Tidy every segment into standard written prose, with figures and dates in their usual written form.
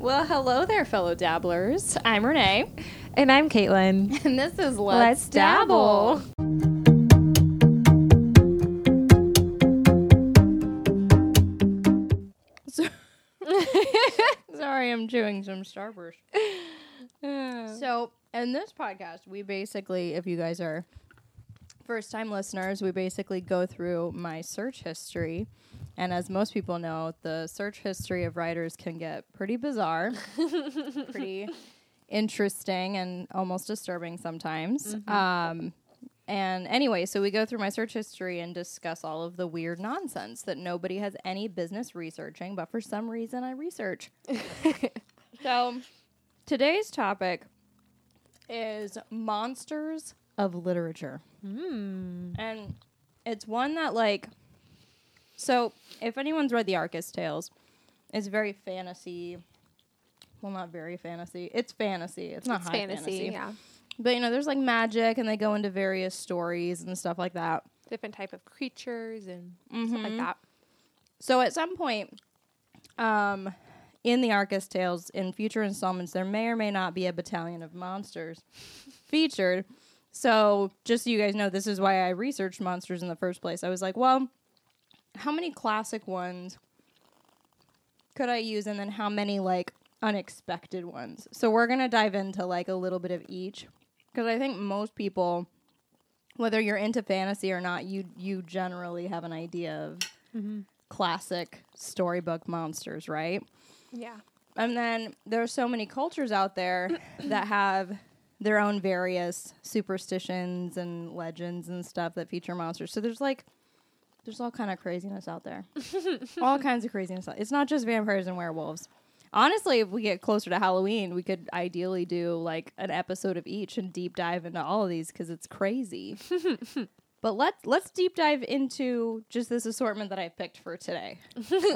Well, hello there, fellow dabblers. I'm Renee. And I'm Caitlin. And this is Let's Dabble. Sorry, I'm chewing some Starburst. So, in this podcast, we basically, if you guys are first-time listeners, we basically go through my search history. And as most people know, the search history of writers can get pretty bizarre, pretty interesting, and almost disturbing sometimes. Mm-hmm. And anyway, so we go through my search history and discuss all of the weird nonsense that nobody has any business researching, but for some reason I research. So today's topic is monsters of literature. Mm. And it's one that, like, so if anyone's read the Arcus Tales, it's very fantasy. Well, not very fantasy. It's fantasy. It's not high fantasy. Yeah. But, you know, there's, like, magic, and they go into various stories and stuff like that. Different type of creatures and stuff like that. So at some point in the Arcus Tales, in future installments, there may or may not be a battalion of monsters featured. So just so you guys know, this is why I researched monsters in the first place. I was like, well, how many classic ones could I use, and then how many, like, unexpected ones? So we're going to dive into, like, a little bit of each. Because I think most people, whether you're into fantasy or not, you generally have an idea of classic storybook monsters, right? Yeah. And then there are so many cultures out there that have their own various superstitions and legends and stuff that feature monsters. So there's all kind of craziness out there. All kinds of craziness. It's not just vampires and werewolves. Honestly, if we get closer to Halloween, we could ideally do, like, an episode of each and deep dive into all of these because it's crazy. But let's deep dive into just this assortment that I picked for today.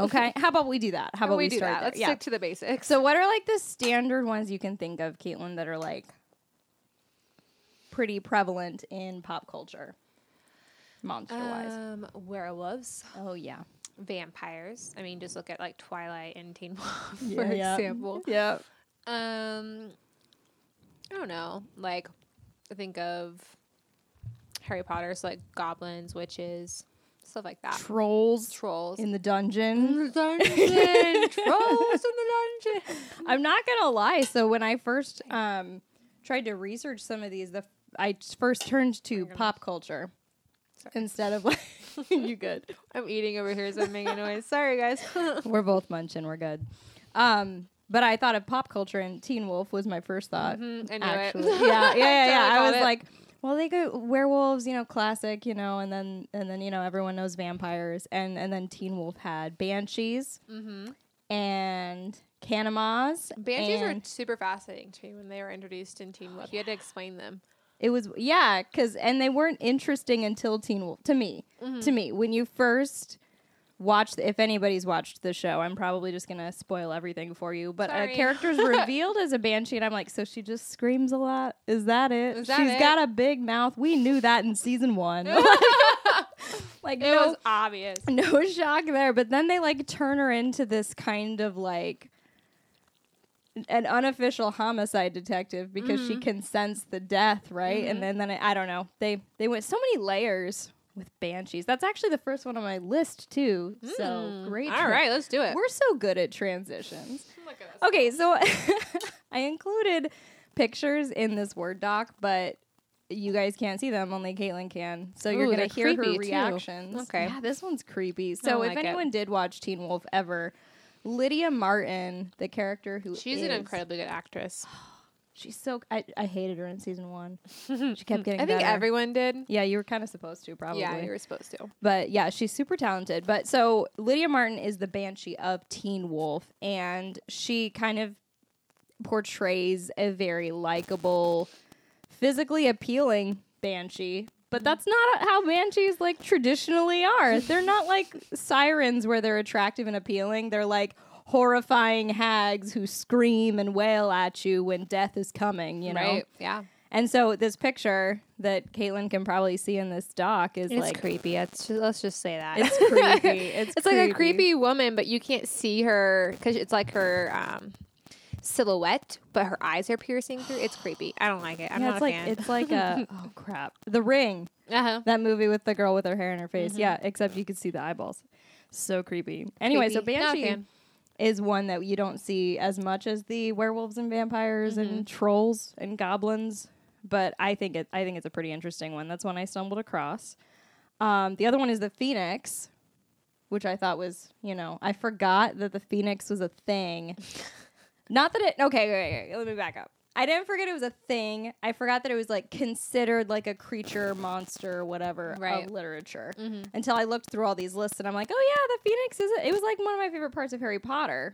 Okay? How about we do that? How about we do start that? Let's stick to the basics. So what are, like, the standard ones you can think of, Caitlin, that are, like, pretty prevalent in pop culture? Monster-wise. Werewolves. Oh, yeah. Vampires. I mean, just look at, like, Twilight and Teen Wolf, for example. Yeah. I don't know. Like, I think of Harry Potter, so, like, goblins, witches, stuff like that. Trolls. In the dungeon. Trolls in the dungeon. I'm not going to lie. So when I first tried to research some of these, I first turned to pop culture. Instead of, like, you good. I'm eating over here, so I'm making noise. Sorry, guys. We're both munching. We're good. But I thought of pop culture, and Teen Wolf was my first thought. Mm-hmm, I knew actually. It. Yeah. I was like, well, they go werewolves, you know, classic, you know, and then you know, everyone knows vampires, and then Teen Wolf had banshees and canamas. Banshees were super fascinating to me when they were introduced in Teen Wolf. You had to explain them. It was, yeah, and they weren't interesting until Teen Wolf, to me. Mm-hmm. To me, when you first watched, if anybody's watched the show, I'm probably just going to spoil everything for you, but a character's revealed as a banshee, and I'm like, so she just screams a lot? Is that it? She's got a big mouth. We knew that in season 1. Like, it was obvious. No shock there, but then they, like, turn her into this kind of, like, an unofficial homicide detective because she can sense the death, right? And then I don't know. They went so many layers with banshees. That's actually the first one on my list too. So great. All right, let's do it. We're so good at transitions. Look at us. Okay, so I included pictures in this Word doc, but you guys can't see them. Only Caitlin can. So you're gonna hear her reactions. Too. Okay. Yeah, this one's creepy. So if anyone did watch Teen Wolf ever, Lydia Martin, the character who she's an incredibly good actress. She's so... I hated her in season 1. She kept getting I think better. Everyone did. Yeah, you were kind of supposed to, probably. Yeah, you were supposed to. But yeah, she's super talented. But so Lydia Martin is the banshee of Teen Wolf, and she kind of portrays a very likable, physically appealing banshee. But that's not how banshees, like, traditionally are. They're not like sirens where they're attractive and appealing. They're like horrifying hags who scream and wail at you when death is coming, you know? Right, yeah. And so this picture that Caitlin can probably see in this doc is, it's like... creepy. It's creepy. Let's just say that. It's creepy. It's creepy. Like a creepy woman, but you can't see her because it's like her... silhouette, but her eyes are piercing through. It's creepy. I don't like it. I'm not a fan. It's like a oh crap, The Ring. That movie with the girl with her hair in her face. Mm-hmm. Yeah, except you could see the eyeballs. So creepy. Anyway, so Banshee is one that you don't see as much as the werewolves and vampires and trolls and goblins, but I think it's a pretty interesting one. That's one I stumbled across. The other one is the Phoenix, which I thought was, I forgot that the Phoenix was a thing. Okay, let me back up. I didn't forget it was a thing. I forgot that it was considered a creature, monster, whatever of literature until I looked through all these lists and I'm like, oh yeah, the Phoenix is it was one of my favorite parts of Harry Potter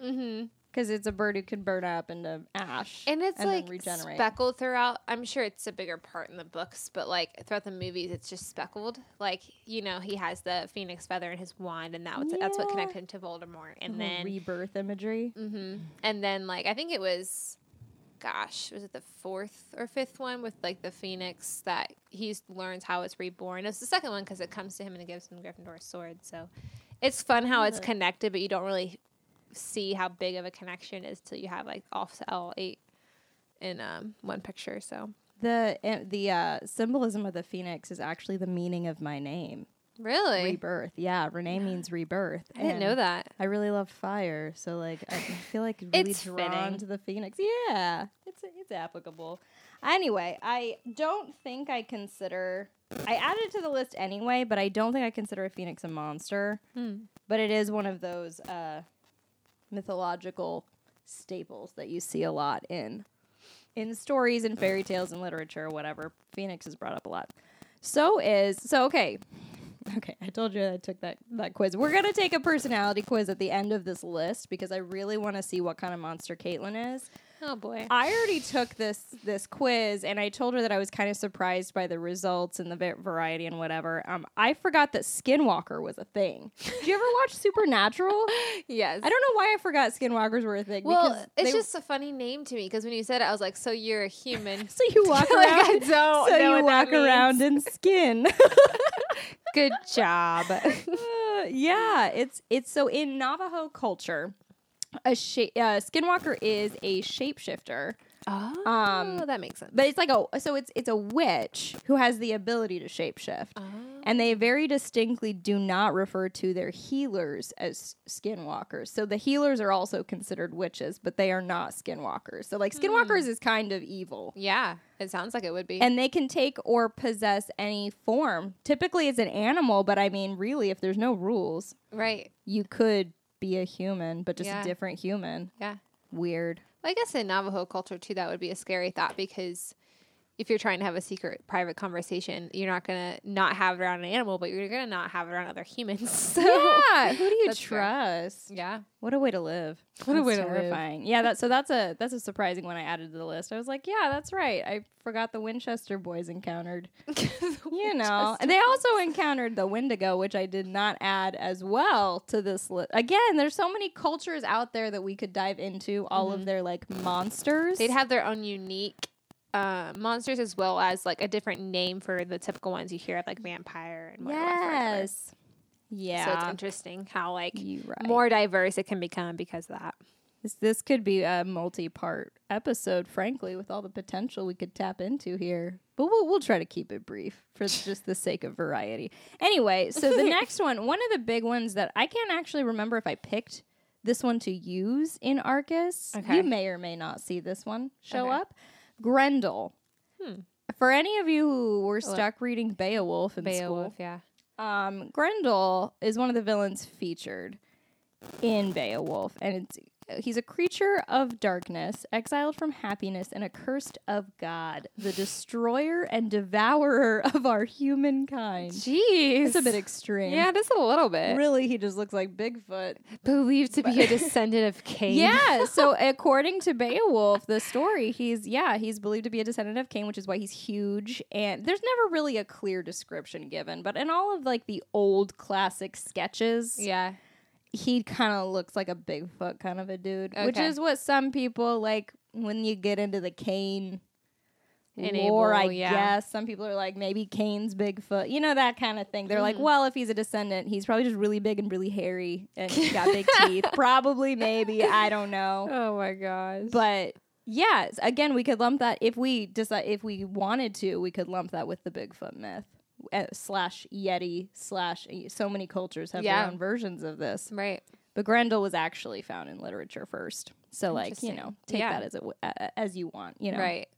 because it's a bird who can burn up into ash and then regenerate. Speckled throughout. I'm sure it's a bigger part in the books, but throughout the movies, it's just speckled. He has the Phoenix feather in his wand, and that's what connected him to Voldemort. And then rebirth imagery. Mm-hmm. And then I think it was. Gosh, was it the fourth or fifth one with the Phoenix that he learns how it's reborn? It's the second one because it comes to him and it gives him Gryffindor's sword. So it's fun how it's connected, but you don't really see how big of a connection it is till you have all 8 in one picture. So the symbolism of the Phoenix is actually the meaning of my name. Really? Rebirth. Yeah, Renee means rebirth. I didn't know that. I really love fire, so I feel really drawn to the Phoenix. Yeah, it's applicable. Anyway, I don't think I added it to the list anyway, but I don't think I consider a Phoenix a monster. But it is one of those mythological staples that you see a lot in stories and fairy tales and literature, whatever. Phoenix is brought up a lot. Okay, I told you I took that quiz. We're going to take a personality quiz at the end of this list because I really want to see what kind of monster Caitlin is. Oh, boy. I already took this quiz, and I told her that I was kind of surprised by the results and the variety and whatever. I forgot that Skinwalker was a thing. Did you ever watch Supernatural? Yes. I don't know why I forgot Skinwalkers were a thing. Well, it's just a funny name to me because when you said it, I was like, so you're a human. So you walk around. I don't so know you walk around in skin. Good job. Yeah, it's so in Navajo culture, a skinwalker is a shapeshifter. Oh, that makes sense. But it's it's a witch who has the ability to shapeshift, and they very distinctly do not refer to their healers as skinwalkers. So the healers are also considered witches, but they are not skinwalkers. So skinwalkers is kind of evil. Yeah, it sounds like it would be. And they can take or possess any form. Typically, it's an animal, but I mean, really, if there's no rules, right? You could be a human, but just a different human. Yeah, weird. I guess in Navajo culture, too, that would be a scary thought because if you're trying to have a secret private conversation, you're not going to not have it around an animal, but you're going to not have it around other humans. So yeah. Who do you trust? Fair. Yeah. What a way to live. That's terrifying. Yeah. That's a surprising one I added to the list. I was like, yeah, that's right. I forgot the Winchester boys encountered. And they also encountered the Wendigo, which I did not add as well to this list. Again, there's so many cultures out there that we could dive into all of their monsters. They'd have their own unique monsters as well as a different name for the typical ones you hear vampire and whatever. Yes. Yeah. So it's interesting how more diverse it can become because of that. This could be a multi-part episode, frankly, with all the potential we could tap into here. But we'll try to keep it brief for just the sake of variety. Anyway, so the next one of the big ones that I can't actually remember if I picked this one to use in Arcus. Okay. You may or may not see this one show up. Grendel. For any of you who were stuck reading Beowulf in school, yeah. Grendel is one of the villains featured in Beowulf, and he's a creature of darkness, exiled from happiness, and accursed of God, the destroyer and devourer of our humankind. Jeez, it's a bit extreme. Yeah, just a little bit. Really, he just looks like Bigfoot, believed to be a descendant of Cain. Yeah. So according to Beowulf, the story, he's believed to be a descendant of Cain, which is why he's huge. And there's never really a clear description given, but in all of the old classic sketches, yeah. He kind of looks like a Bigfoot kind of a dude, which is what some people when you get into the Cain lore, I guess. Some people are like, maybe Cain's Bigfoot. You know, that kind of thing. They're like, well, if he's a descendant, he's probably just really big and really hairy and he's got big teeth. Probably, maybe. I don't know. Oh, my gosh. But, yeah, again, we could lump that. If we decide, if we wanted to, we could lump that with the Bigfoot myth. Slash Yeti, slash so many cultures have their own versions of this. Right. But Grendel was actually found in literature first. So, like, you know, take that as as you want, you know. Right.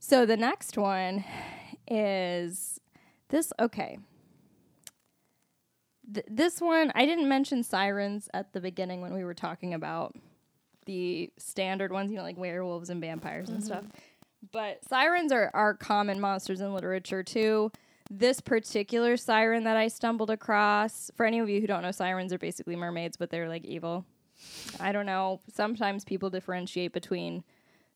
So the next one is this. Okay. This one, I didn't mention sirens at the beginning when we were talking about the standard ones, you know, like werewolves and vampires and stuff. But sirens are common monsters in literature, too. This particular siren that I stumbled across, for any of you who don't know, sirens are basically mermaids, but they're, like, evil. I don't know. Sometimes people differentiate between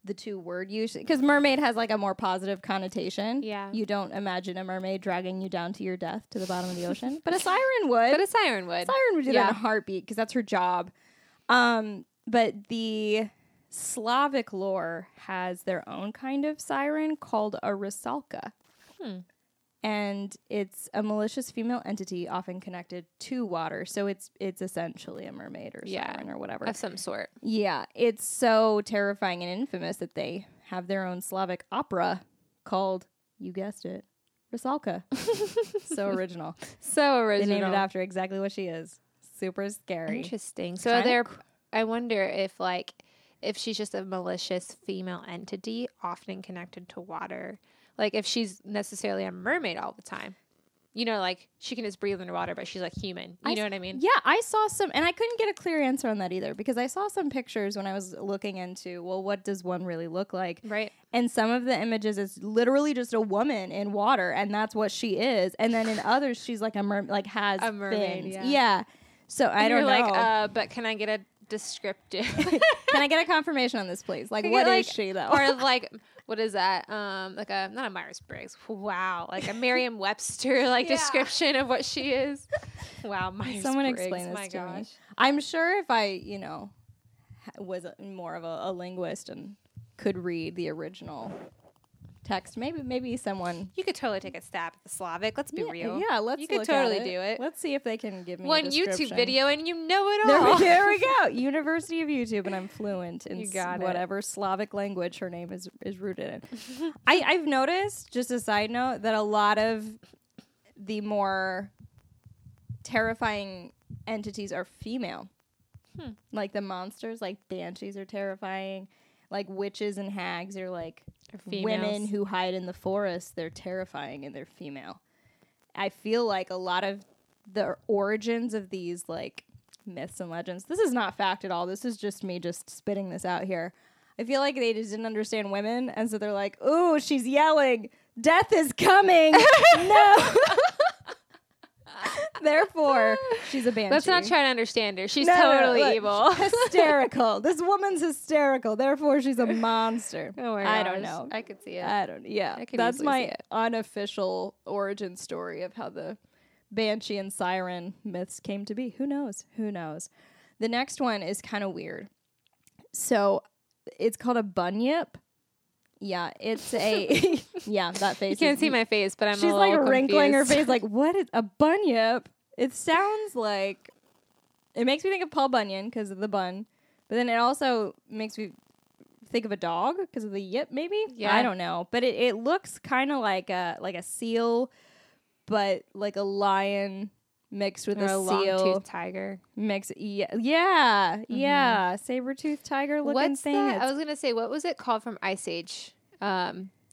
the two word use, because mermaid has like a more positive connotation. Yeah, you don't imagine a mermaid dragging you down to your death to the bottom of the ocean, but a siren would. Siren would do that in a heartbeat because that's her job. But the Slavic lore has their own kind of siren called a Rusalka, and it's a malicious female entity often connected to water. So it's essentially a mermaid or siren or whatever of some sort. Yeah, it's so terrifying and infamous that they have their own Slavic opera called, you guessed it, Rusalka. So original. They named it after exactly what she is. Super scary. Interesting. So I wonder if like if she's just a malicious female entity often connected to water. Like, if she's necessarily a mermaid all the time. You know, like, she can just breathe underwater, but she's, like, human. You know what I mean? Yeah, I saw some, and I couldn't get a clear answer on that either, because I saw some pictures when I was looking into, well, what does one really look like? Right. And some of the images is literally just a woman in water, and that's what she is. And then in others, she's, like, has a mermaid, fins. Yeah. So, and I don't know. You're like, but can I get a descriptive? Can I get a confirmation on this, please? Like, what is she, though? Or, like... What is that? Like a, not a Myers-Briggs. Wow. Like a Merriam-Webster description of what she is. Wow. Myers-Briggs. Someone explain this to me. I'm sure if I, you know, was more of a linguist and could read the original text, maybe someone. You could totally take a stab at the Slavic. Let's be real. Yeah, let's look at it. You could totally do it. Let's see if they can give me one YouTube video and you know it all. There we go. University of YouTube, and I'm fluent in whatever Slavic language her name is rooted in. I've noticed, just a side note, that a lot of the more terrifying entities are female. Like the monsters, like banshees are terrifying. Like witches and hags are like women who hide in the forest. They're terrifying and they're female. I feel like a lot of the origins of these like myths and legends, this is not fact at all. This is just me just spitting this out here. I feel like they just didn't understand women. And so they're like, ooh, she's yelling. Death is coming. No. Therefore, she's a banshee. Let's not try to understand her. She's totally evil. Hysterical. This woman's hysterical. Therefore, she's a monster. Oh my gosh. I don't know. I could see it. I don't. Yeah, that's my unofficial origin story of how the banshee and siren myths came to be. Who knows? The next one is kind of weird. So, it's called a bunyip. Yeah, it's a that face. You can't see my face, but she's a little like wrinkling confused. Her face. Like, what is a bunyip? It sounds like it makes me think of Paul Bunyan because of the bun, but then it also makes me think of a dog because of the yip. Maybe I don't know, but it looks kind of like a seal, but like a lion mixed with a seal. Long-toothed tiger mixed. Yeah. Saber-toothed tiger looking thing. That? I was gonna say, what was it called from Ice Age?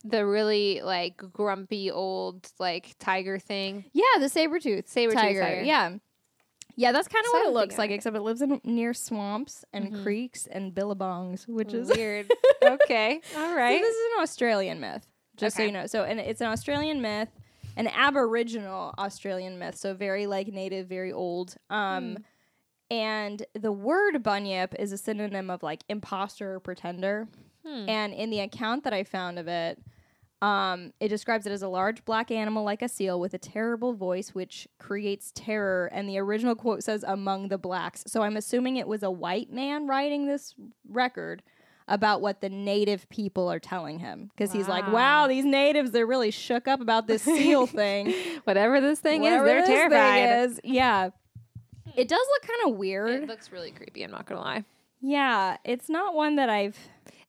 The really like grumpy old like tiger thing. Yeah, the saber-toothed tiger. Yeah, that's kind of what it looks like, except it lives in near swamps and creeks and billabongs, which is weird. Okay, all right. So this is an Australian myth, just so you know. So, and it's an Australian myth. An Aboriginal Australian myth, so very like native, very old. And the word bunyip is a synonym of like imposter or pretender. And in the account that I found of it, it describes it as a large black animal like a seal with a terrible voice which creates terror. And the original quote says, among the blacks. So I'm assuming it was a white man writing this record. about what the native people are telling him. Because he's like, wow, these natives, they're really shook up about this seal thing. Whatever this thing Whatever is, they're terrified. Yeah. It does look kind of weird. It looks really creepy, I'm not going to lie. Yeah, it's not one that I've...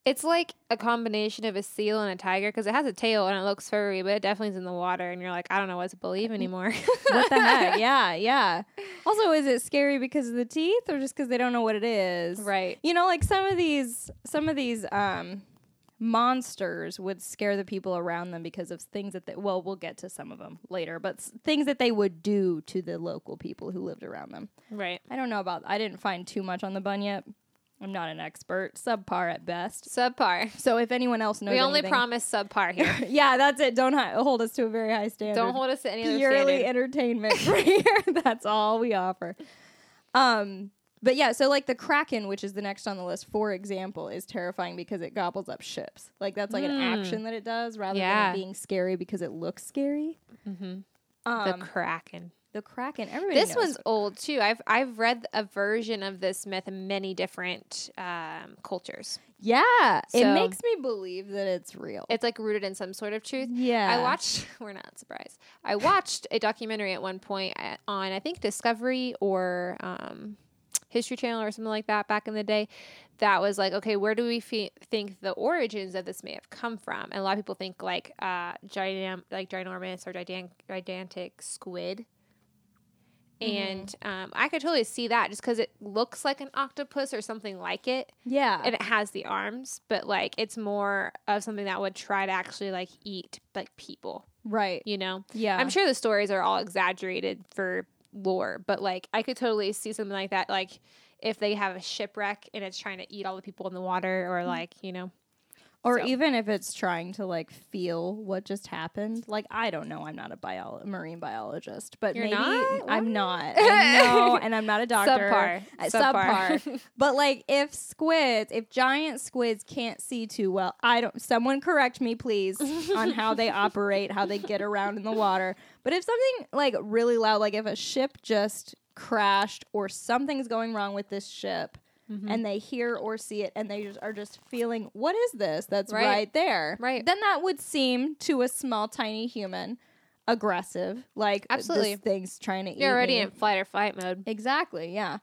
It's like a combination of a seal and a tiger because it has a tail and it looks furry, but it definitely is in the water. And you're like, I don't know what to believe anymore. What the heck? Yeah, yeah. Also, is it scary because of the teeth or just because they don't know what it is? Right. You know, like some of these monsters would scare the people around them because of things that they, well, we'll get to some of them later, but things that they would do to the local people who lived around them. Right. I don't know about, I didn't find too much on the bunyip. I'm not an expert. Subpar at best. Subpar. So if anyone else knows anything. We only promise subpar here. Yeah, that's it. Don't hold us to a very high standard. Don't hold us to any other standard. Purely entertainment right here. That's all we offer. But yeah, so like the Kraken, which is the next on the list, for example, is terrifying because it gobbles up ships. Like that's like an action that it does rather than it being scary because it looks scary. Mm-hmm. The Kraken. The Kraken. Everybody knows. This one's old too. I've read a version of this myth in many different cultures. Yeah, so it makes me believe that it's real. It's like rooted in some sort of truth. Yeah, We're not surprised. I watched a documentary at one point on I think Discovery or History Channel or something like that back in the day. That was like, okay, where do we think the origins of this may have come from? And a lot of people think like ginormous or gigantic squid. And I could totally see that just because it looks like an octopus or something like it. Yeah. And it has the arms, but like it's more of something that would try to actually like eat like people. Right. You know? Yeah. I'm sure the stories are all exaggerated for lore, but like I could totally see something like that. Like if they have a shipwreck and it's trying to eat all the people in the water or like, you know. Or even if it's trying to, like, feel what just happened. Like, I don't know. I'm not a marine biologist. But You're maybe not? I'm not. No, and I'm not a doctor. Subpar. But, like, if giant squids can't see too well, someone correct me, please, on how they operate, how they get around in the water. But if something, like, really loud, like if a ship just crashed or something's going wrong with this ship. Mm-hmm. And they hear or see it, and they just are just feeling, what is this that's right there? Right. Then that would seem to a small, tiny human aggressive. Like, absolutely. This thing's trying to eat me. You're already in fight or flight mode. Exactly, yeah.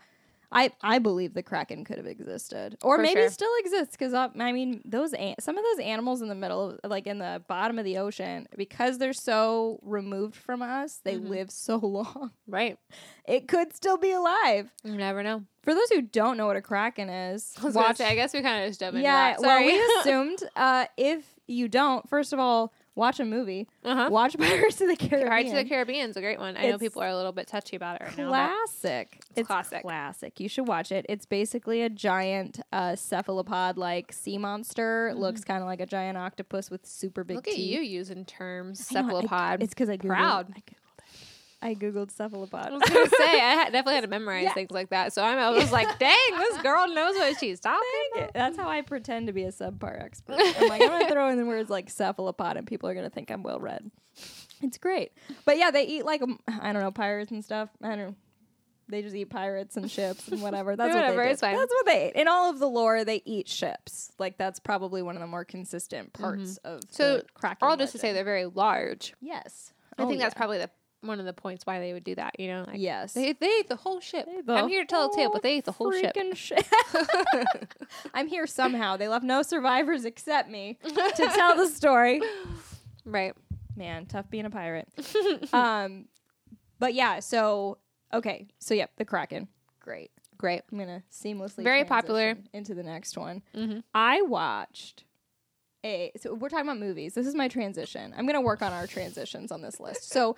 I believe the Kraken could have existed. Or For maybe sure. still exists, because, I mean, some of those animals in the middle, like in the bottom of the ocean, because they're so removed from us, they live so long. Right. It could still be alive. You never know. For those who don't know what a Kraken is, I guess we kind of just dove into that. Sorry. Well, we assumed if you don't, first of all, watch a movie. Uh-huh. Watch Pirates of the Caribbean. Pirates of the Caribbean is a great one. I know people are a little bit touchy about it right now. It's classic. You should watch it. It's basically a giant cephalopod-like sea monster. Mm-hmm. Looks kind of like a giant octopus with super big teeth. Look at you using terms, cephalopod. It's because I Googled. Proud. I Googled cephalopod. I was going to say, definitely had to memorize things like that. So I was like, dang, this girl knows what she's talking about. That's how I pretend to be a subpar expert. I'm like, I'm going to throw in the words like cephalopod and people are going to think I'm well-read. It's great. But yeah, they eat like, I don't know, pirates and stuff. I don't know. They just eat pirates and ships and whatever. That's what they do. That's what they eat. In all of the lore, they eat ships. Like, that's probably one of the more consistent parts of the Kraken legend. All just to say they're very large. Yes. I think that's probably one of the points why they would do that, you know? Like, yes. They ate the whole ship. I'm here to tell a tale, but they ate the whole ship. I'm here somehow. They left no survivors except me to tell the story. Right. Man, tough being a pirate. But yeah, so, okay. So, yep, the Kraken. Great. I'm going to seamlessly Very popular. Into the next one. Mm-hmm. I watched... So we're talking about movies. This is my transition. I'm going to work on our transitions on this list. So...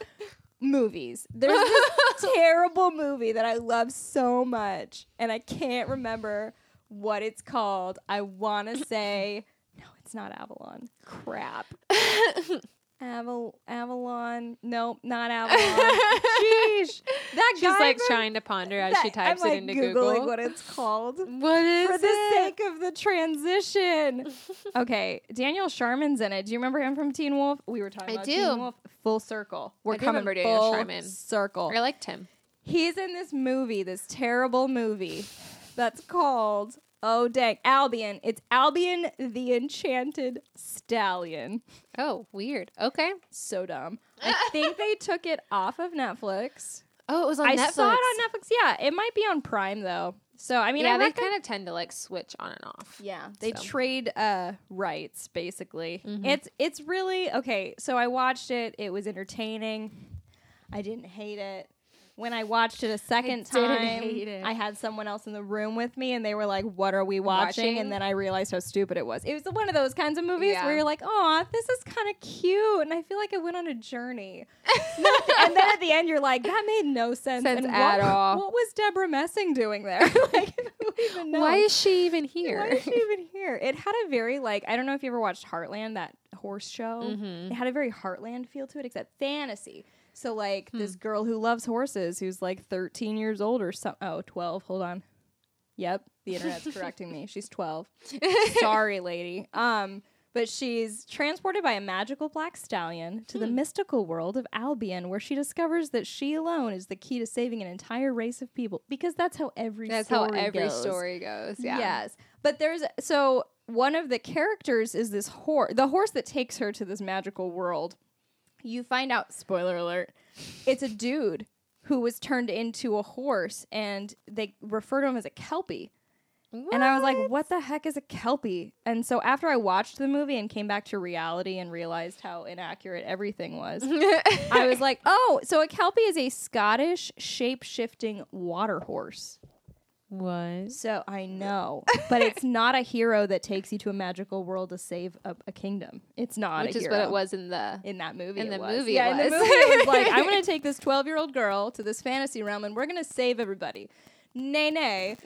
Movies. There's this terrible movie that I love so much, and I can't remember what it's called. I want to say, no, it's not Avalon. Crap. Avalon. Nope, not Avalon. Sheesh. She's like trying to ponder as she types it into Google. I'm like Googling what it's called. What is it? For the sake of the transition. Okay, Daniel Sharman's in it. Do you remember him from Teen Wolf? We were talking about Teen Wolf. Full circle. We're coming full circle. I liked him. He's in this movie, this terrible movie that's called Oh, dang. Albion. It's Albion the Enchanted Stallion. Oh, weird. Okay. So dumb. I think they took it off of Netflix. Oh, it was on Netflix. I saw it on Netflix. Yeah, it might be on Prime, though. So, I mean, yeah, they kind of tend to, like, switch on and off. Yeah. They trade rights, basically. Mm-hmm. It's really... Okay, so I watched it. It was entertaining. I didn't hate it. When I watched it a second time, I had someone else in the room with me, and they were like, what are we watching? And then I realized how stupid it was. It was one of those kinds of movies where you're like, aw, this is kind of cute, and I feel like I went on a journey. And then at the end, you're like, that made no sense at all. What was Deborah Messing doing there? Like, who even knows? Why is she even here? It had a very, like, I don't know if you ever watched Heartland, that horse show. Mm-hmm. It had a very Heartland feel to it, except fantasy. So, like, this girl who loves horses who's, like, 13 years old or something. Oh, 12. Hold on. Yep. The internet's correcting me. She's 12. Sorry, lady. But she's transported by a magical black stallion to the mystical world of Albion, where she discovers that she alone is the key to saving an entire race of people. Because that's how every story goes. Yeah. Yes. But so one of the characters is this horse, the horse that takes her to this magical world. You find out, spoiler alert, it's a dude who was turned into a horse, and they refer to him as a Kelpie. What? And I was like, what the heck is a Kelpie? And so after I watched the movie and came back to reality and realized how inaccurate everything was, I was like, oh, so a Kelpie is a Scottish shape-shifting water horse. What? So I know, but it's not a hero that takes you to a magical world to save a kingdom. It's not which a hero. Which is what it was in that movie. In the movie, it was like, I'm going to take this 12-year-old girl to this fantasy realm, and we're going to save everybody. Nay.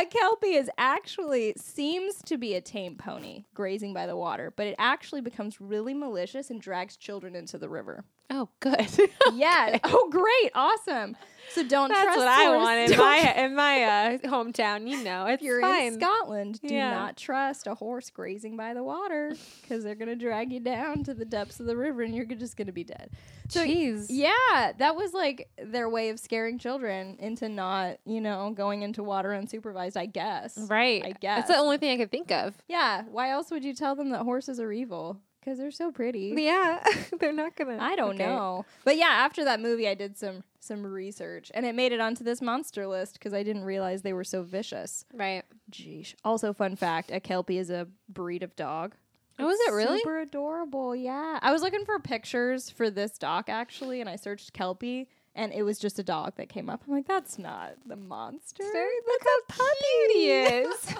A Kelpie is actually seems to be a tame pony grazing by the water, but it actually becomes really malicious and drags children into the river. Oh, good. Yeah. Okay. Oh, great. Awesome. So don't That's trust. That's what horse. I want in my hometown. You know, it's if you're fine. In Scotland, do not trust a horse grazing by the water, because they're gonna drag you down to the depths of the river, and you're just gonna be dead. So, jeez. Yeah, that was like their way of scaring children into not, going into water unsupervised. I guess. Right. That's the only thing I could think of. Yeah. Why else would you tell them that horses are evil? Because they're so pretty. Yeah, they're not gonna. I don't know. But yeah, after that movie, I did some research, and it made it onto this monster list because I didn't realize they were so vicious. Right. Jeez. Also, fun fact: a Kelpie is a breed of dog. Oh, is it really? Super adorable. Yeah. I was looking for pictures for this doc actually, and I searched Kelpie, and it was just a dog that came up. I'm like, that's not the monster. Look how puppy he is.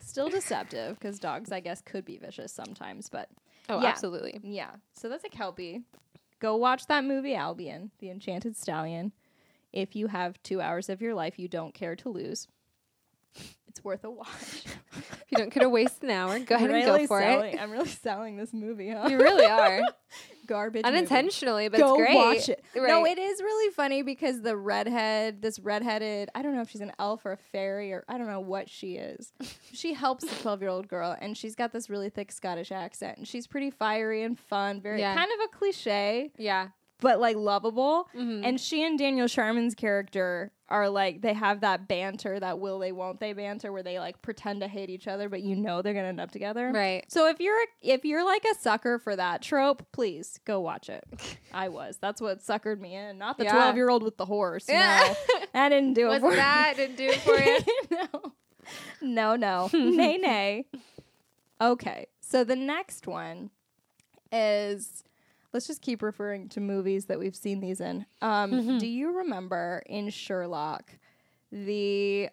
Still deceptive, because dogs, I guess, could be vicious sometimes, but... Oh, yeah. Absolutely. Yeah. So that's a Kelpie. Go watch that movie, Albion, The Enchanted Stallion. If you have 2 hours of your life you don't care to lose, it's worth a watch. If you don't care to waste an hour, go ahead and go for it. I'm really selling this movie, huh? You really are. Garbage unintentionally movie. But go, it's great, watch it. Right. No, it is really funny because the redheaded, I don't know if she's an elf or a fairy, or I don't know what she is, she helps the 12-year-old girl, and she's got this really thick Scottish accent, and she's pretty fiery and fun, very kind of a cliche, but like lovable. Mm-hmm. And she and Daniel Sharman's character are like, they have that banter, that will they won't they banter, where they like pretend to hate each other, but they're gonna end up together. Right. So if you're like a sucker for that trope, please go watch it. I was. That's what suckered me in. Not the 12-year-old with the horse. Yeah. No, that didn't do it for me. That didn't do it for you. No. Nay. Okay. So the next one is. Let's just keep referring to movies that we've seen these in. Do you remember in Sherlock, don't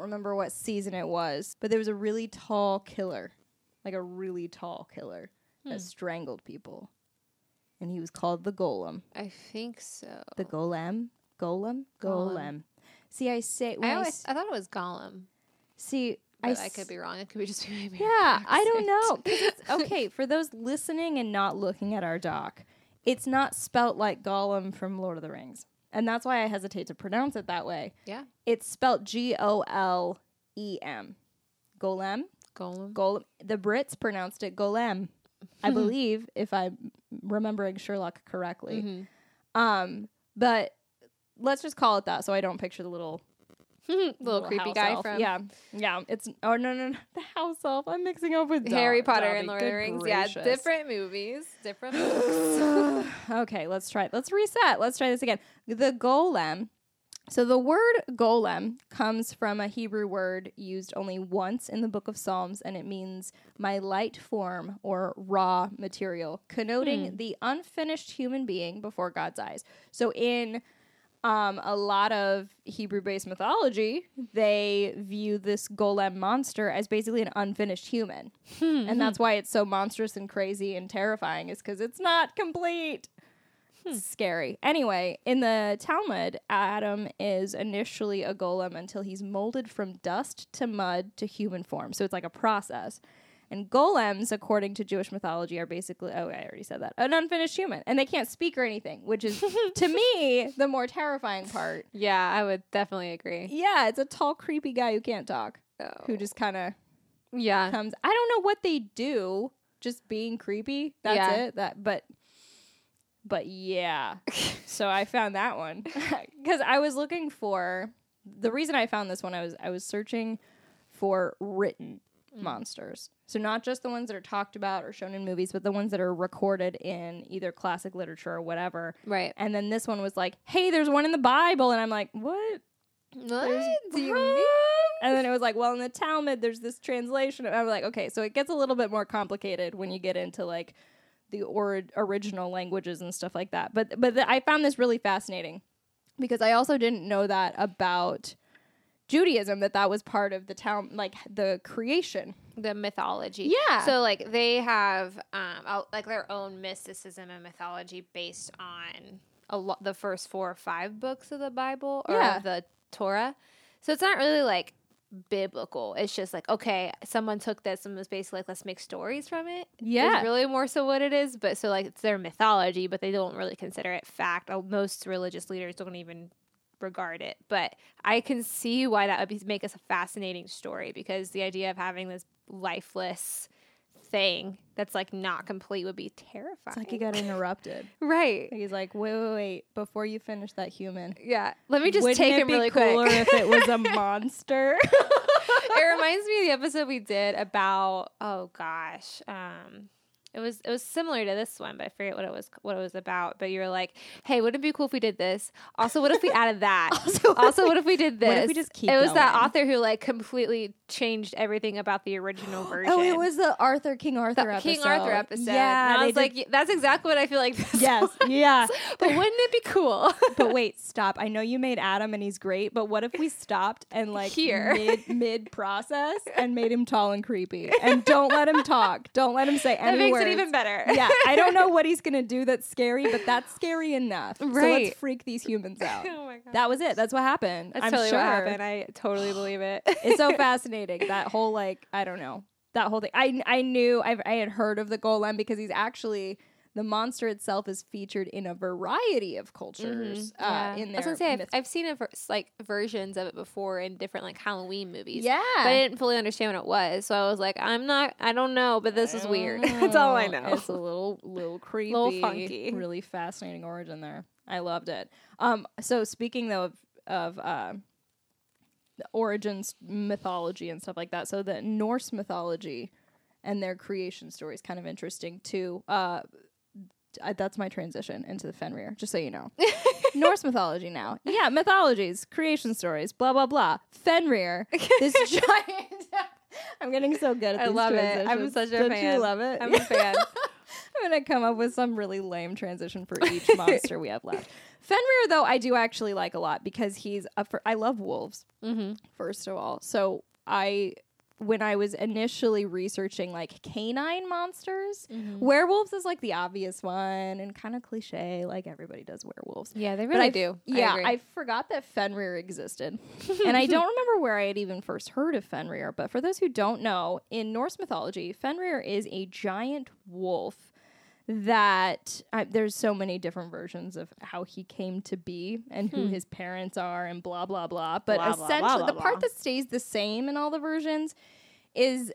remember what season it was, but there was a really tall killer, that strangled people, and he was called the Golem. I think so. The Golem. See, I say. I thought it was Golem. See. I could be wrong. It could be just my memory. Yeah, I don't know. Okay, for those listening and not looking at our doc, it's not spelt like Gollum from Lord of the Rings. And that's why I hesitate to pronounce it that way. Yeah. It's spelt Golem. Golem. The Brits pronounced it Golem, I believe, if I'm remembering Sherlock correctly. Mm-hmm. But let's just call it that so I don't picture the little Little creepy guy elf. From yeah. It's no, the house elf. I'm mixing up with Harry Potter and Lord of the Rings. Gracious. Yeah, different movies, different. Books. Okay, let's try. Let's reset. Let's try this again. The golem. So the word golem comes from a Hebrew word used only once in the Book of Psalms, and it means my light form or raw material, connoting the unfinished human being before God's eyes. So in a lot of Hebrew-based mythology, they view this golem monster as basically an unfinished human. And that's why it's so monstrous and crazy and terrifying, is because it's not complete. It's scary. Anyway, in the Talmud, Adam is initially a golem until he's molded from dust to mud to human form. So it's like a process. And golems, according to Jewish mythology, are basically, oh, I already said that, an unfinished human. And they can't speak or anything, which is, to me, the more terrifying part. Yeah, I would definitely agree. Yeah, it's a tall, creepy guy who can't talk, who just kind of comes. I don't know what they do, just being creepy. That's it. But yeah, so I found that one because I was looking for, the reason I found this one, I was searching for written monsters. So not just the ones that are talked about or shown in movies, but the ones that are recorded in either classic literature or whatever. Right. And then this one was like, hey, there's one in the Bible. And I'm like, what do you mean? And then it was like, well, in the Talmud, there's this translation. And I'm like, okay, so it gets a little bit more complicated when you get into like the original languages and stuff like that. But I found this really fascinating because I also didn't know that about Judaism, that was part of the town, like the creation, the mythology. Yeah. So like they have like their own mysticism and mythology based on the first 4 or 5 books of the Bible or of the Torah. So it's not really like biblical. It's just like, okay, someone took this and was basically like, let's make stories from it. Yeah. It's really more so what it is. But so like it's their mythology, but they don't really consider it fact. Most religious leaders don't even regard it, but I can see why that would make us a fascinating story, because the idea of having this lifeless thing that's like not complete would be terrifying. It's like he got interrupted. Right. He's like, wait, before you finish that human. Yeah. Let me just take him really quick. Wouldn't it be cooler if it was a monster? It reminds me of the episode we did about, it was similar to this one, but I forget what it was about. But you were like, "Hey, wouldn't it be cool if we did this? Also, what if we added that? also, what if we did this? What if we just keep it?" It was going. That author who like completely changed everything about the original version. Oh, it was the King Arthur episode. King Arthur episode. Yeah, and I was like, "That's exactly what I feel like." Yes. But wouldn't it be cool? But wait, stop! I know you made Adam and he's great, but what if we stopped and like here mid process and made him tall and creepy and don't let him talk, don't let him say anything. It even better. Yeah, I don't know what he's gonna do that's scary, but that's scary enough. Right. So let's freak these humans out. Oh my god, that was it. That's what happened. That's totally what happened. I totally believe it. It's so fascinating. That whole like, I don't know, that whole thing. I had heard of the golem because he's actually, the monster itself is featured in a variety of cultures. Mm-hmm. In their, I was gonna say, I've seen versions of it before in different like Halloween movies. Yeah, but I didn't fully understand what it was, so I was like, I don't know, but this is weird. That's all I know. It's a little creepy, little funky, really fascinating origin there. I loved it. So speaking though of the origins, mythology, and stuff like that, so the Norse mythology and their creation story is kind of interesting too. That's my transition into the Fenrir, just so you know. Norse mythology now. Yeah, mythologies, creation stories, blah, blah, blah. Fenrir, this giant... I'm getting so good at this. I love it. I'm such a fan. Don't you love it? I'm a fan. I'm going to come up with some really lame transition for each monster we have left. Fenrir, though, I do actually like a lot because he's up for... I love wolves, first of all. So when I was initially researching like canine monsters, werewolves is like the obvious one and kind of cliche. Like everybody does werewolves. Yeah, they really do. Yeah, I forgot that Fenrir existed. And I don't remember where I had even first heard of Fenrir. But for those who don't know, in Norse mythology, Fenrir is a giant wolf that there's so many different versions of how he came to be and who his parents are and blah, blah, blah. But essentially, the part that stays the same in all the versions is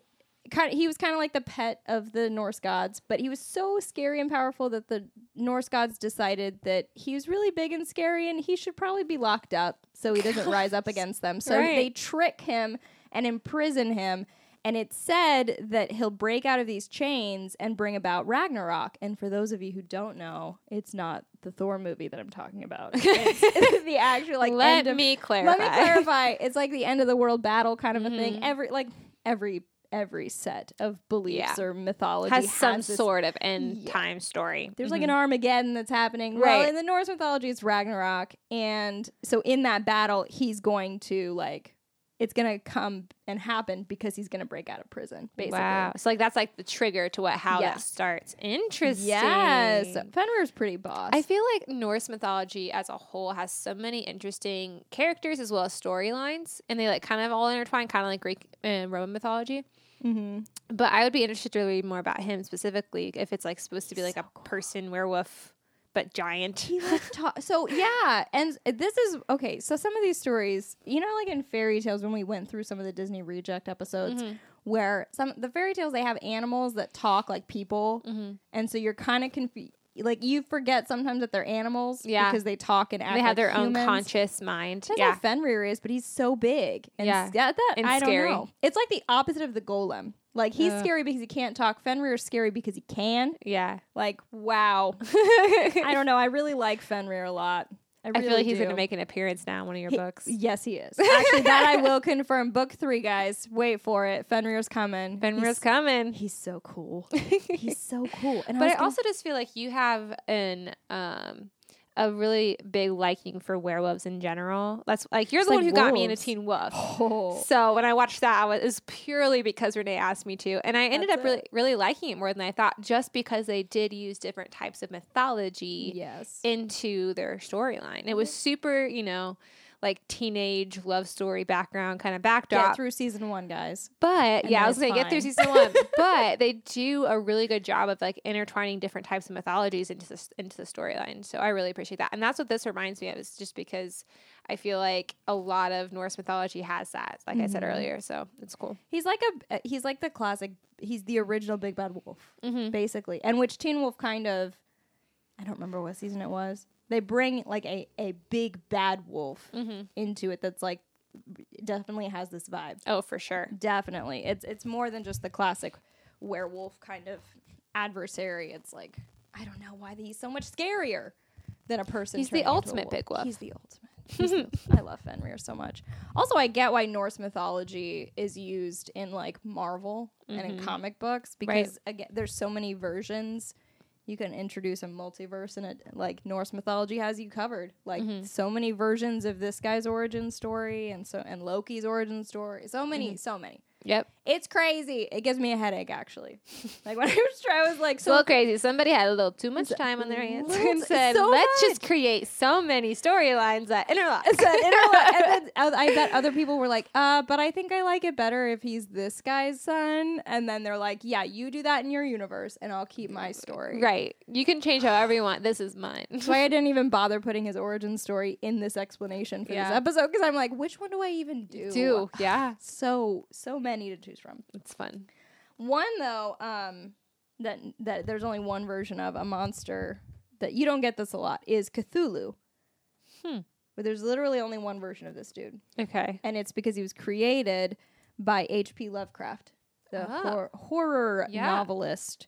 he was kind of like the pet of the Norse gods, but he was so scary and powerful that the Norse gods decided that he was really big and scary and he should probably be locked up so he doesn't rise up against them. So they trick him and imprison him. And it's said that he'll break out of these chains and bring about Ragnarok. And for those of you who don't know, it's not the Thor movie that I'm talking about. It's the actual like. Let me clarify. It's like the end of the world battle kind of a thing. Every set of beliefs or mythology has some sort of end time story. There's like an Armageddon that's happening. Right. Well, in the Norse mythology, it's Ragnarok, and so in that battle, he's going to like. It's going to come and happen because he's going to break out of prison, basically. Wow. So, like, that's, like, the trigger to how that starts. Interesting. Yes. Fenrir's pretty boss. I feel like Norse mythology as a whole has so many interesting characters as well as storylines. And they, like, kind of all intertwine, kind of like Greek and Roman mythology. Mm-hmm. But I would be interested to read more about him specifically if it's, like, supposed to be, like, so a person werewolf but giant. So some of these stories, you know, like in fairy tales when we went through some of the Disney Reject episodes, where some the fairy tales they have animals that talk like people, and so you're kind of confused. Like you forget sometimes that they're animals because they talk and act. They have like their humans. Own conscious mind. That's how Fenrir is, but he's so big and scary. Don't know. It's like the opposite of the Golem. Like he's scary because he can't talk. Fenrir is scary because he can. Yeah. Like wow. I don't know. I really like Fenrir a lot. I feel like he's going to make an appearance now in one of your books. Yes, he is. Actually, that I will confirm. Book 3, guys. Wait for it. Fenrir's coming. He's coming. He's so cool. He's so cool. And but I also just feel like you have a really big liking for werewolves in general. That's like you're the one who got me into Teen Wolf. Oh. So when I watched that, it was purely because Renee asked me to, and I ended up really, really liking it more than I thought, just because they did use different types of mythology into their storyline. It was super, you know, like teenage love story background kind of backdrop. Get through season 1, guys. But and I was going to get through season 1. But they do a really good job of like intertwining different types of mythologies into the storyline. So I really appreciate that. And that's what this reminds me of, is just because I feel like a lot of Norse mythology has that, like I said earlier. So it's cool. He's like the classic. He's the original Big Bad Wolf, basically. And which Teen Wolf kind of, I don't remember what season it was. They bring like a big bad wolf into it that's like definitely has this vibe. Oh, for sure. Definitely. It's more than just the classic werewolf kind of adversary. It's like, I don't know why he's so much scarier than a person. He's the ultimate big wolf. He's the ultimate. I love Fenrir so much. Also, I get why Norse mythology is used in like Marvel and in comic books because again, there's so many versions. You can introduce a multiverse, and it, like Norse mythology has you covered. Like so many versions of this guy's origin story, and Loki's origin story. So many. Yep, it's crazy. It gives me a headache actually. Like when I was trying, I was like, so crazy. Somebody had a little too much time on their hands and said, "Let's just create so many storylines that interlock." And then I bet other people were like, "But I think I like it better if he's this guy's son." And then they're like, "Yeah, you do that in your universe, and I'll keep my story." Right. You can change however you want. This is mine. That's why I didn't even bother putting his origin story in this explanation for this episode, because I'm like, which one do I even do? So many to choose from. It's fun. One though, that there's only one version of a monster that you don't get this a lot is Cthulhu. But there's literally only one version of this dude. Okay. And it's because he was created by H.P. Lovecraft, the horror novelist.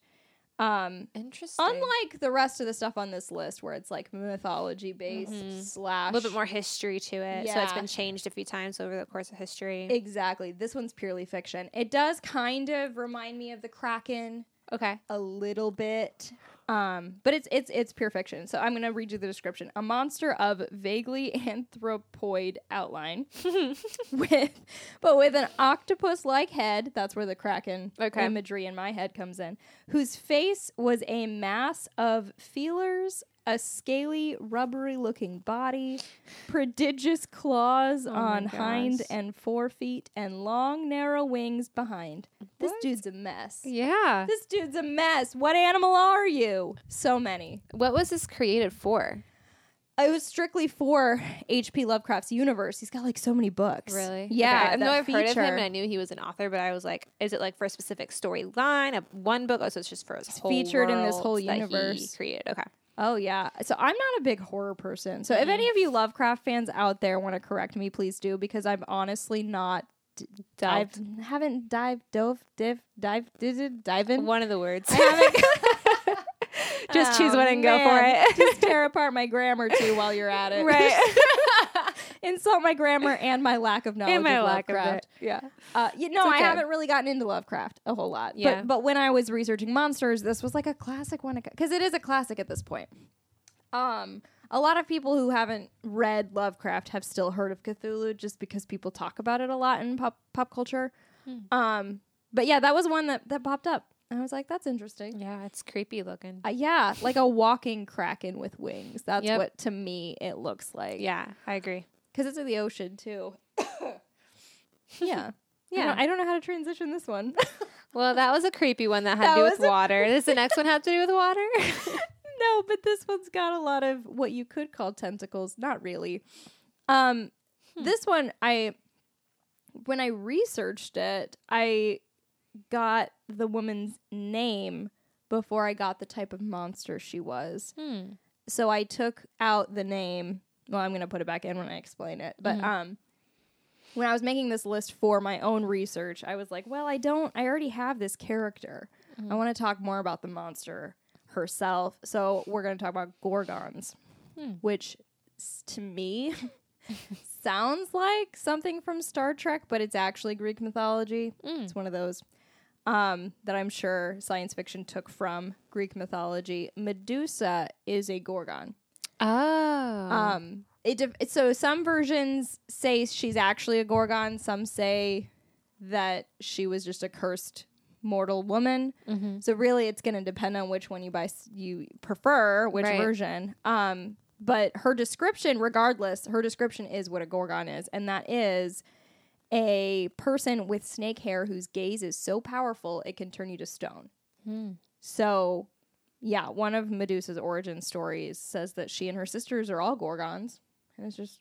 Interesting. Unlike the rest of the stuff on this list, where it's like mythology based slash a little bit more history to it, so it's been changed a few times over the course of history. Exactly. This one's purely fiction. It does kind of remind me of the Kraken, a little bit, but it's pure fiction. So I'm gonna read you the description: a monster of vaguely anthropoid outline, with an octopus-like head. That's where the Kraken imagery in my head comes in. Whose face was a mass of feelers, a scaly, rubbery-looking body, prodigious claws on hind and forefeet, and long, narrow wings behind. This dude's a mess. Yeah. This dude's a mess. What animal are you? So many. What was this created for? It was strictly for H.P. Lovecraft's universe. He's got like so many books. Really? Yeah. Okay. No, I've heard of him and I knew he was an author, but I was like, is it like for a specific storyline? One book? Oh, so it's just for his whole featured in this whole universe that he created. Okay. Oh, yeah. So I'm not a big horror person. So if any of you Lovecraft fans out there want to correct me, please do, because I'm honestly not... diving. One of the words. Just choose one and go for it. Just tear apart my grammar too while you're at it. Right. Insult my grammar and my lack of knowledge of Lovecraft. Yeah. Okay. I haven't really gotten into Lovecraft a whole lot. Yeah. But when I was researching monsters, this was like a classic one, because it is a classic at this point. A lot of people who haven't read Lovecraft have still heard of Cthulhu just because people talk about it a lot in pop culture. Hmm. But yeah, that was one that popped up. I was like, that's interesting. Yeah, it's creepy looking. Yeah, like a walking Kraken with wings. That's what, to me, it looks like. Yeah, I agree. Because it's in the ocean, too. Yeah. Yeah. I don't know how to transition this one. Well, that was a creepy one that had to do with water. Does the next one have to do with water? No, but this one's got a lot of what you could call tentacles. Not really. This one, when I researched it, I got the woman's name before I got the type of monster she was. Hmm. So I took out the name. Well, I'm going to put it back in when I explain it. But when I was making this list for my own research, I was like, well, I already have this character. I want to talk more about the monster herself. So we're going to talk about Gorgons, which to me sounds like something from Star Trek, but it's actually Greek mythology. It's one of those that I'm sure science fiction took from Greek mythology. Medusa is a Gorgon. Oh. So some versions say she's actually a Gorgon. Some say that she was just a cursed mortal woman. Mm-hmm. So really it's going to depend on which one you prefer, which version. But her description, regardless, is what a Gorgon is. And that is a person with snake hair whose gaze is so powerful it can turn you to stone. Mm. So yeah, one of Medusa's origin stories says that she and her sisters are all Gorgons. And it's just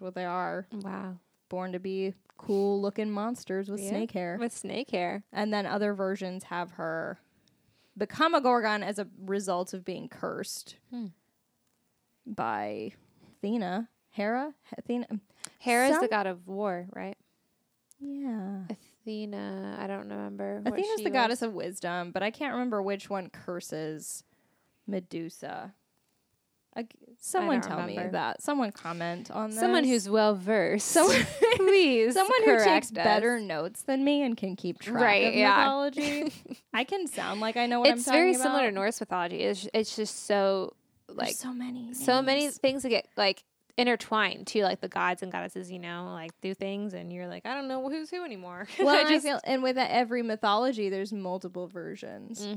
what they are. Wow. Born to be cool looking monsters with snake hair. And then other versions have her become a Gorgon as a result of being cursed by Athena. Athena. Hera is the god of war, right? Yeah. Athena, I don't remember. Athena's the goddess of wisdom, but I can't remember which one curses Medusa. Someone tell me that. Someone comment on that. Someone who's well-versed. Please. Someone who takes better notes than me and can keep track of mythology. I can sound like I know what I'm talking about. It's very similar to Norse mythology. It's just so, like... There's so many names. So many things that get, like, intertwined, too. Like, the gods and goddesses, like, do things, and you're like, I don't know who's who anymore. Well, I feel... And with every mythology, there's multiple versions,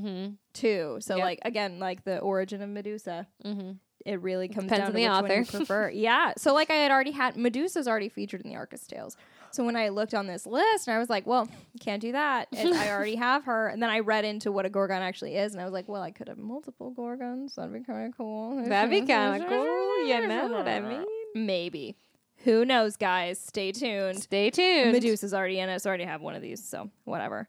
too. So, like, again, like, the origin of Medusa. Mm-hmm. It really comes down to which one you prefer. Yeah. So like I had already had Medusa's already featured in the Arcus Tales. So when I looked on this list and I was like, well, can't do that. And I already have her. And then I read into what a Gorgon actually is. And I was like, well, I could have multiple Gorgons. That'd be kind of cool. You know what I mean? Maybe. Who knows, guys? Stay tuned. Medusa's already in it. So I already have one of these. So whatever.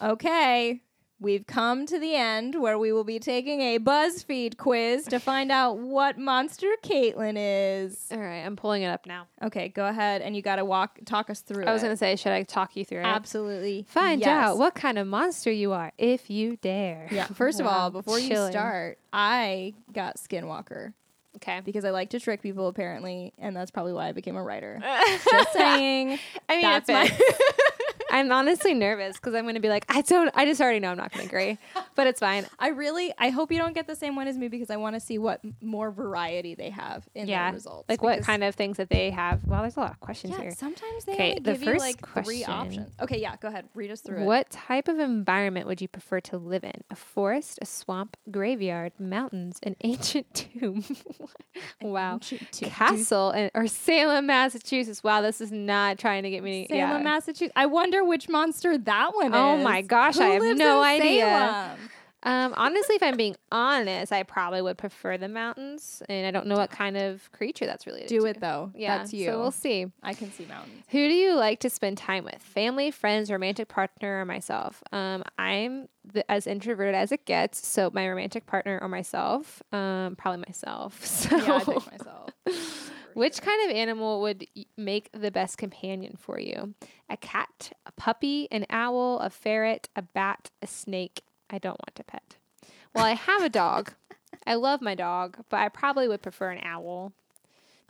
Okay. We've come to the end where we will be taking a BuzzFeed quiz to find out what monster Caitlin is. All right, I'm pulling it up now. Okay, go ahead, and you got to talk us through it. I was going to say, should I talk you through it? Absolutely. Find out what kind of monster you are, if you dare. Yeah. First of all, before you start, I got Skinwalker. Okay. Because I like to trick people, apparently, and that's probably why I became a writer. Just saying. I mean, that's my... I'm honestly nervous because I'm going to be like, I just already know I'm not going to agree, but it's fine. I hope you don't get the same one as me because I want to see what more variety they have in their results. Like what kind of things that they have. Well, there's a lot of questions here. Sometimes they only give you like three options. Okay, yeah, go ahead. Read us through it. What type of environment would you prefer to live in? A forest, a swamp, graveyard, mountains, an ancient tomb. Wow. Ancient tomb. Castle or Salem, Massachusetts. Wow, this is not trying to get me. Salem, Massachusetts. I wonder which monster that one is. Oh my gosh, I have no idea. Honestly, if I'm being honest, I probably would prefer the mountains, and I don't know what kind of creature that's related to. Do it, though. Yeah. That's you. So we'll see. I can see mountains. Who do you like to spend time with? Family, friends, romantic partner, or myself? I'm as introverted as it gets, so my romantic partner or myself. Probably myself. So. Yeah, I think myself. Which kind of animal would make the best companion for you? A cat, a puppy, an owl, a ferret, a bat, a snake. I don't want to pet. Well, I have a dog. I love my dog, but I probably would prefer an owl.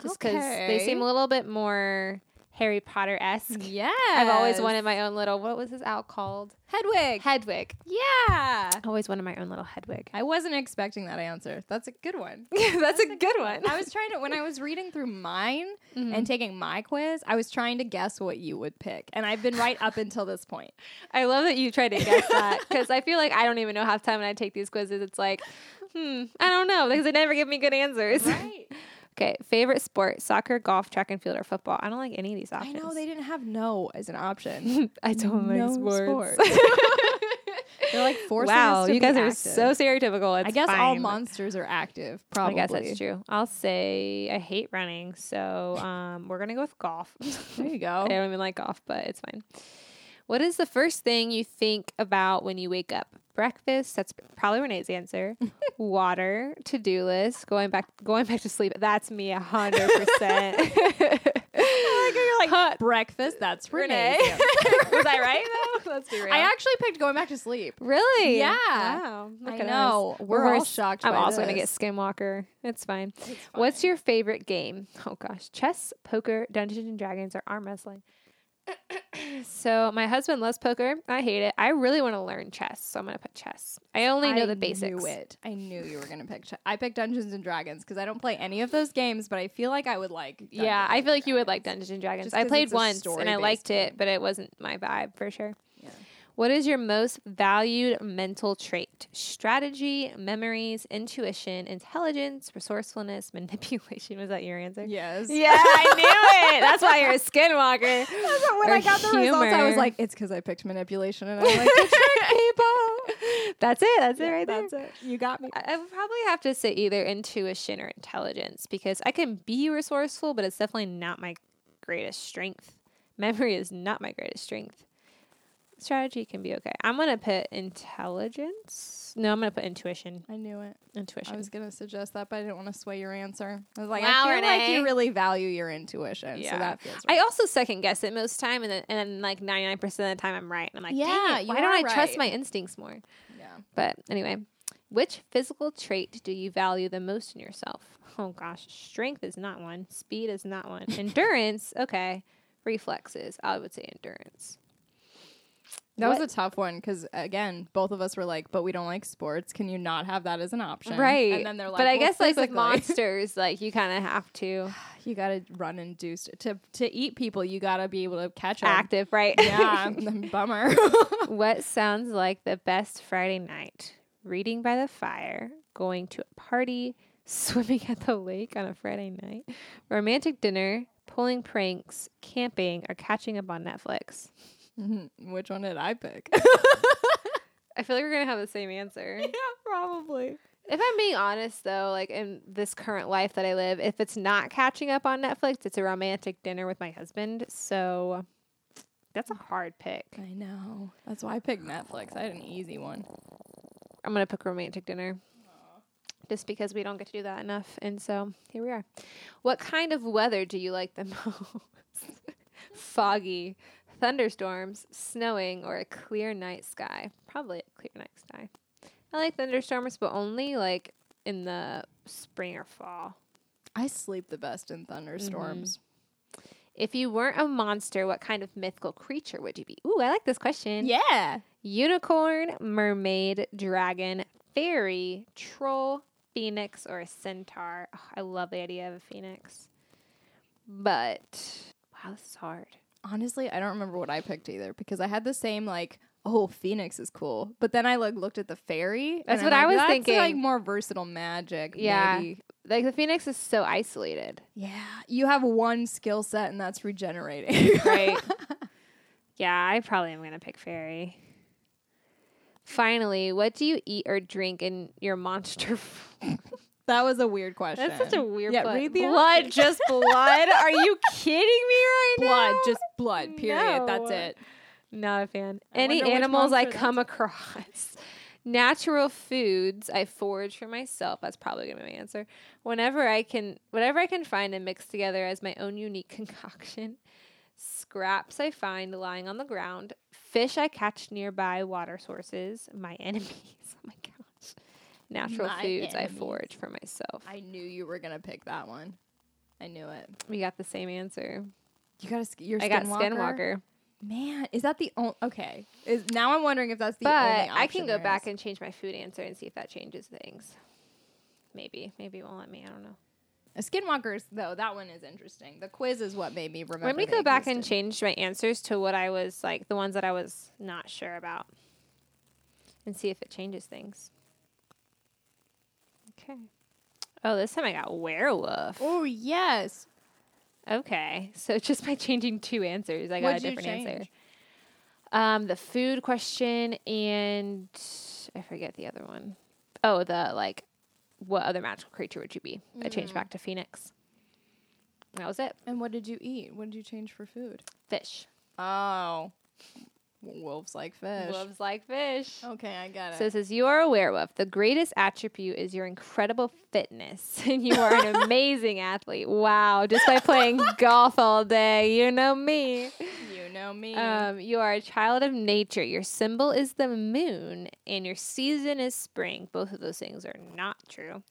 Just because they seem a little bit more Harry Potter-esque. Yeah. I've always wanted my own little, what was his owl called? Hedwig. Yeah. I always wanted my own little Hedwig. I wasn't expecting that answer. That's a good one. That's a good one. I was trying to, when I was reading through mine and taking my quiz, I was trying to guess what you would pick. And I've been right up until this point. I love that you tried to guess that, because I feel like I don't even know half the time when I take these quizzes. It's like, I don't know, because they never give me good answers. Right. Okay, favorite sport, soccer, golf, track and field, or football. I don't like any of these options. I know, they didn't have no as an option. I don't like sports. They're like forcing us to be active. Wow, you guys are so stereotypical. It's I guess fine. All monsters are active, probably. I guess that's true. I'll say I hate running, so we're going to go with golf. There you go. I don't even like golf, but it's fine. What is the first thing you think about when you wake up? Breakfast, that's probably Renee's answer. Water, to-do list, going back to sleep. That's me 100%. You're like, breakfast, that's Renee. Was I right though? Let's be real. I actually picked going back to sleep. Really? Yeah. Wow. I know. We're all shocked. I'm also gonna get Skinwalker. It's fine. What's your favorite game? Oh gosh, chess, poker, Dungeons and Dragons, or arm wrestling. So my husband loves poker. I hate it. I really want to learn chess, so I'm gonna put chess. I only know the basics. I knew you were gonna pick chess. I picked Dungeons and Dragons because I don't play any of those games, but I feel like I would like Dungeons you would like Dungeons and Dragons. I played once and I liked it, but it wasn't my vibe for sure. Yeah. What is your most valued mental trait? Strategy, memories, intuition, intelligence, resourcefulness, manipulation. Was that your answer? Yes. Yeah, I knew it. That's why you're a Skinwalker. When I got the results, I was like, it's because I picked manipulation. And I was like, you trick people. That's it right there. That's it. You got me. I would probably have to say either intuition or intelligence, because I can be resourceful, but it's definitely not my greatest strength. Memory is not my greatest strength. Strategy can be okay. I'm gonna put intelligence. No, I'm gonna put intuition. I knew it. Intuition. I was gonna suggest that, but I didn't want to sway your answer. I was like, wow, I feel like you really value your intuition. Yeah. So that feels right. I also second guess it most time, and then like 99% of the time I'm right. And I'm like, yeah, dang it, why don't I trust my instincts more? Yeah. But anyway, which physical trait do you value the most in yourself? Oh gosh, strength is not one. Speed is not one. Endurance, okay. Reflexes, I would say endurance. That was a tough one because, again, both of us were like, but we don't like sports. Can you not have that as an option? Right. And then they're like, but I guess physically, like with monsters, like you kind of have to. You got to run and do to eat people. You got to be able to catch them. Active, right? Yeah. Bummer. What sounds like the best Friday night? Reading by the fire, going to a party, swimming at the lake on a Friday night, romantic dinner, pulling pranks, camping, or catching up on Netflix. Which one did I pick? I feel like we're gonna have the same answer. Yeah, probably. If I'm being honest though, like in this current life that I live, if it's not catching up on Netflix, it's a romantic dinner with my husband. So that's a hard pick. I know. That's why I picked Netflix. I had an easy one. I'm gonna pick romantic dinner. Just because we don't get to do that enough. And so here we are. What kind of weather do you like the most? Foggy, thunderstorms, snowing, or a clear night sky. Probably a clear night sky. I like thunderstorms, but only like in the spring or fall. I sleep the best in thunderstorms. Mm-hmm. If you weren't a monster, what kind of mythical creature would you be? Ooh, I like this question. Yeah. Unicorn, mermaid, dragon, fairy, troll, phoenix, or a centaur. Oh, I love the idea of a phoenix. But, wow, this is hard. Honestly, I don't remember what I picked either because I had the same like, oh, Phoenix is cool. But then I like looked at the fairy. That's what I was thinking. Like more versatile magic. Yeah. Maybe. Like the Phoenix is so isolated. Yeah. You have one skill set and that's regenerating. Right. Yeah, I probably am going to pick fairy. Finally, what do you eat or drink in your monster? That was a weird question. That's such a weird question. Yeah, blood, just blood. Are you kidding me right now? Blood, just blood, period. No. That's it. Not a fan. Any animals I come across. Natural foods I forage for myself. That's probably going to be my answer. Whatever I can find and mix together as my own unique concoction. Scraps I find lying on the ground. Fish I catch nearby water sources. My enemies. Oh my gosh. Natural foods I forage for myself. I knew you were going to pick that one. I knew it. We got the same answer. You got your Skinwalker? I got Skinwalker. Man, is that the only... Okay. Now I'm wondering if that's the only option. But I can go back and change my food answer and see if that changes things. Maybe. Maybe it won't let me. I don't know. Skinwalkers, though, that one is interesting. The quiz is what made me remember. Let me go back and change my answers to what I was, like, the ones that I was not sure about. And see if it changes things. Okay. Oh, this time I got werewolf. Oh, yes. Okay, so just by changing two answers, I got a different answer. The food question and I forget the other one. Oh, the like, what other magical creature would you be? I changed back to Phoenix. That was it. And what did you eat? What did you change for food? Fish. Oh. Wolves like fish. Wolves like fish. Okay, I got it. So it says, you are a werewolf. The greatest attribute is your incredible fitness. And you are an amazing athlete. Wow. Just by playing golf all day. You know me. You know me. You are a child of nature. Your symbol is the moon. And your season is spring. Both of those things are not true.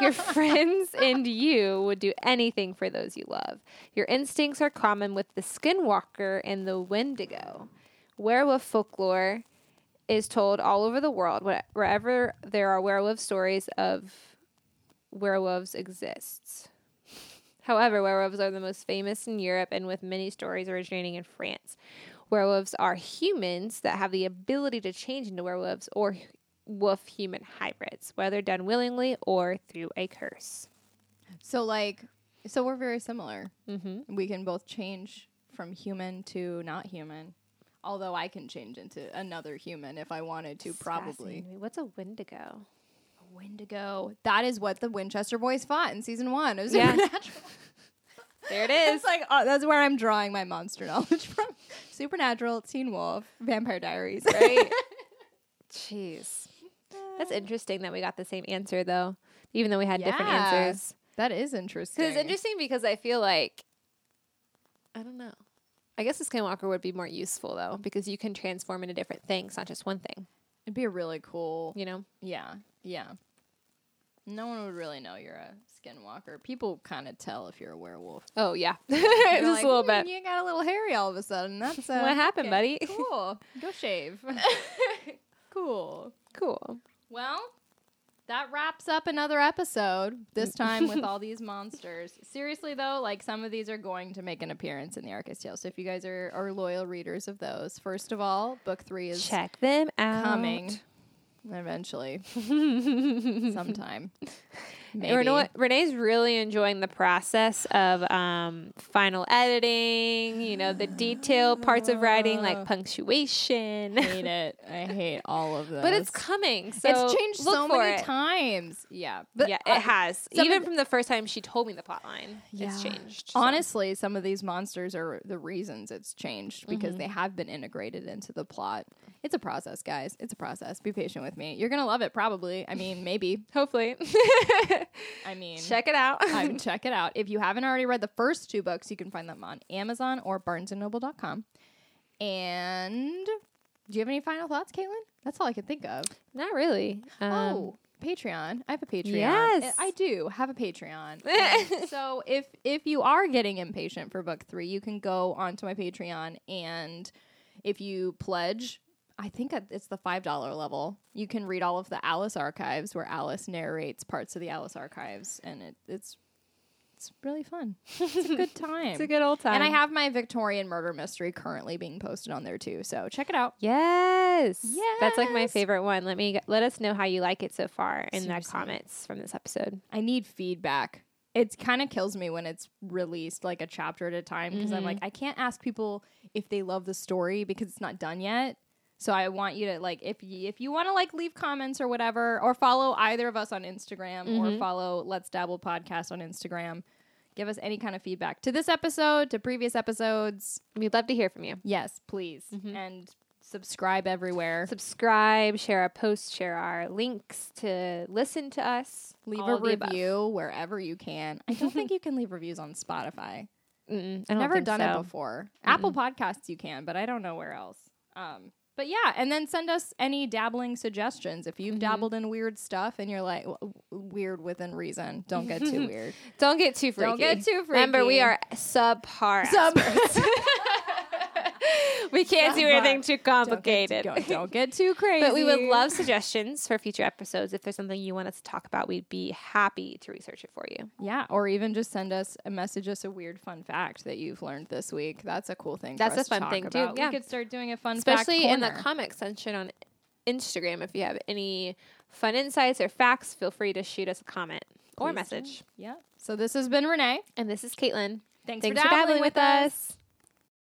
Your friends and you would do anything for those you love. Your instincts are common with the Skinwalker and the Wendigo. Werewolf folklore is told all over the world. Wherever there are werewolf stories of werewolves exists. However, werewolves are the most famous in Europe and with many stories originating in France. Werewolves are humans that have the ability to change into werewolves or wolf-human hybrids, whether done willingly or through a curse. So we're very similar. Mm-hmm. We can both change from human to not human. Although I can change into another human if I wanted to, probably. What's a Wendigo? A Wendigo. That is what the Winchester boys fought in season 1 of Supernatural. There it is. It's like, oh, that's where I'm drawing my monster knowledge from. Supernatural, Teen Wolf, Vampire Diaries. Right? Jeez. That's interesting that we got the same answer, though, even though we had different answers. That is interesting. It's interesting because I feel like, I don't know. I guess the Skinwalker would be more useful, though, because you can transform into different things, not just one thing. It'd be a really cool... You know? Yeah. Yeah. No one would really know you're a Skinwalker. People kind of tell if you're a werewolf. Oh, yeah. Just like, a little bit. You got a little hairy all of a sudden. That's what happened, buddy? Cool. Go shave. Cool. Cool. Well... That wraps up another episode, this time with all these monsters. Seriously, though, like some of these are going to make an appearance in the Arcus Tales. So if you guys are loyal readers of those, first of all, book 3 is check them out. Coming eventually. Sometime. Maybe. Renee's really enjoying the process of final editing, you know, the detail parts of writing, like punctuation. I hate it. I hate all of this. But it's coming. So it's changed so many times. Yeah. But yeah, it has. Even from the first time she told me the plot line, it's changed. So. Honestly, some of these monsters are the reasons it's changed because they have been integrated into the plot. It's a process, guys. It's a process. Be patient with me. You're going to love it, probably. I mean, maybe. Hopefully. I mean, check it out. Check it out. If you haven't already read the first 2 books, you can find them on Amazon or barnesandnoble.com. And do you have any final thoughts, Caitlin? That's all I can think of. Not really. Patreon. I have a Patreon. Yes. I do have a Patreon. So if you are getting impatient for book 3, you can go onto my Patreon. And if you pledge, I think it's the $5 level. You can read all of the Alice archives where Alice narrates parts of the Alice archives. And it's really fun. It's a good time. It's a good old time. And I have my Victorian murder mystery currently being posted on there too. So check it out. Yes. That's like my favorite one. Let us know how you like it so far in the comments from this episode. I need feedback. It kind of kills me when it's released like a chapter at a time because I'm like, I can't ask people if they love the story because it's not done yet. So I want you to, like, if you want to, like, leave comments or whatever, or follow either of us on Instagram, or follow Let's Dabble Podcast on Instagram. Give us any kind of feedback to this episode, to previous episodes. We'd love to hear from you. Yes, please. Mm-hmm. And subscribe everywhere. Subscribe, share our posts, share our links to listen to us. Leave a review wherever you can. I don't think you can leave reviews on Spotify. Mm-mm, I've never done it before. Mm-mm. Apple Podcasts you can, but I don't know where else. But yeah, and then send us any dabbling suggestions. If you've dabbled in weird stuff and you're like, weird within reason. Don't get too weird. Don't get too freaky. Don't get too freaky. Remember, we are subpar. We can't do anything too complicated. Don't get too crazy. But we would love suggestions for future episodes. If there's something you want us to talk about, we'd be happy to research it for you. Yeah, or even just send us a message, us a weird fun fact that you've learned this week. That's a cool thing. That's for us a fun to talk thing about. Too. Yeah. We could start doing a fun fact corner. In the comment section on Instagram. If you have any fun insights or facts, feel free to shoot us a comment or message. Yeah. So this has been Renee, and this is Caitlin. Thanks for dabbling with us.